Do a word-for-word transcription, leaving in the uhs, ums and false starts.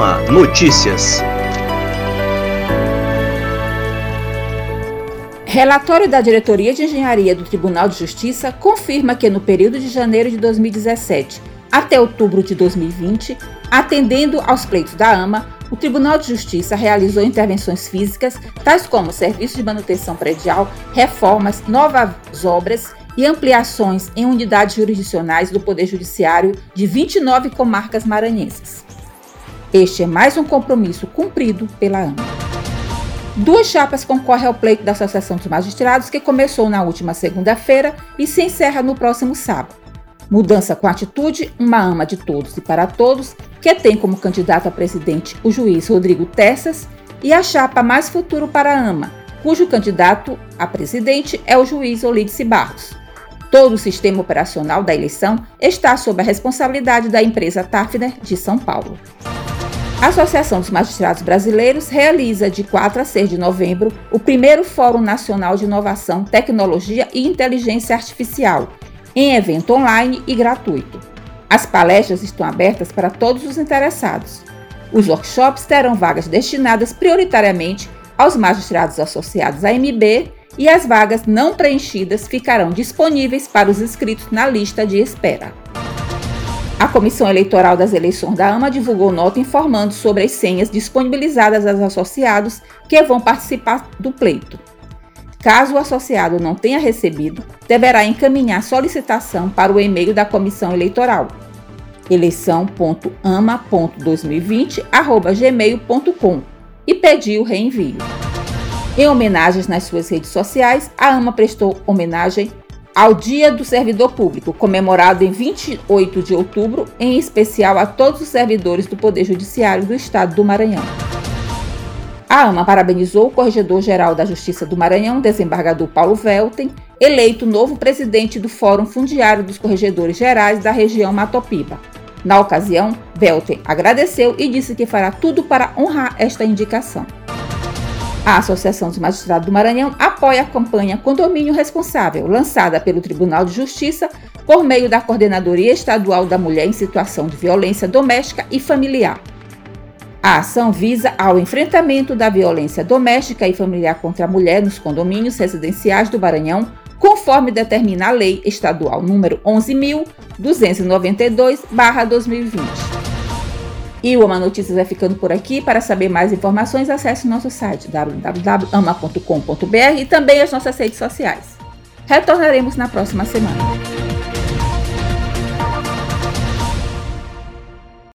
AMMA Notícias. Relatório da Diretoria de Engenharia do Tribunal de Justiça confirma que no período de janeiro de dois mil e dezessete até outubro de dois mil e vinte, atendendo aos pleitos da AMMA, o Tribunal de Justiça realizou intervenções físicas, tais como serviços de manutenção predial, reformas, novas obras e ampliações em unidades jurisdicionais do Poder Judiciário de vinte e nove comarcas maranhenses. Este é mais um compromisso cumprido pela AMMA. Duas chapas concorrem ao pleito da Associação dos Magistrados, que começou na última segunda-feira e se encerra no próximo sábado. Mudança com Atitude, uma AMMA de todos e para todos, que tem como candidato a presidente o juiz Rodrigo Tessas, e a chapa Mais Futuro para a AMMA, cujo candidato a presidente é o juiz Olídece Barros. Todo o sistema operacional da eleição está sob a responsabilidade da empresa TAFNER de São Paulo. A Associação dos Magistrados Brasileiros realiza de quatro a seis de novembro o primeiro Fórum Nacional de Inovação, Tecnologia e Inteligência Artificial, em evento online e gratuito. As palestras estão abertas para todos os interessados. Os workshops terão vagas destinadas prioritariamente aos magistrados associados à A M B e as vagas não preenchidas ficarão disponíveis para os inscritos na lista de espera. A Comissão Eleitoral das Eleições da AMMA divulgou nota informando sobre as senhas disponibilizadas aos associados que vão participar do pleito. Caso o associado não tenha recebido, deverá encaminhar solicitação para o e-mail da Comissão Eleitoral, eleição ponto amma ponto dois mil e vinte arroba gmail ponto com, e pedir o reenvio. Em homenagens nas suas redes sociais, a AMMA prestou homenagem ao Dia do Servidor Público, comemorado em vinte e oito de outubro, em especial a todos os servidores do Poder Judiciário do Estado do Maranhão. A AMMA parabenizou o Corregedor-Geral da Justiça do Maranhão, desembargador Paulo Velten, eleito novo presidente do Fórum Fundiário dos Corregedores Gerais da região Matopiba. Na ocasião, Velten agradeceu e disse que fará tudo para honrar esta indicação. A Associação dos Magistrados do Maranhão apoia a campanha Condomínio Responsável, lançada pelo Tribunal de Justiça por meio da Coordenadoria Estadual da Mulher em Situação de Violência Doméstica e Familiar. A ação visa ao enfrentamento da violência doméstica e familiar contra a mulher nos condomínios residenciais do Maranhão, conforme determina a Lei Estadual número onze mil duzentos e noventa e dois barra dois mil e vinte. E o AMMA Notícias vai ficando por aqui. Para saber mais informações, acesse nosso site w w w ponto amma ponto com ponto b r e também as nossas redes sociais. Retornaremos na próxima semana.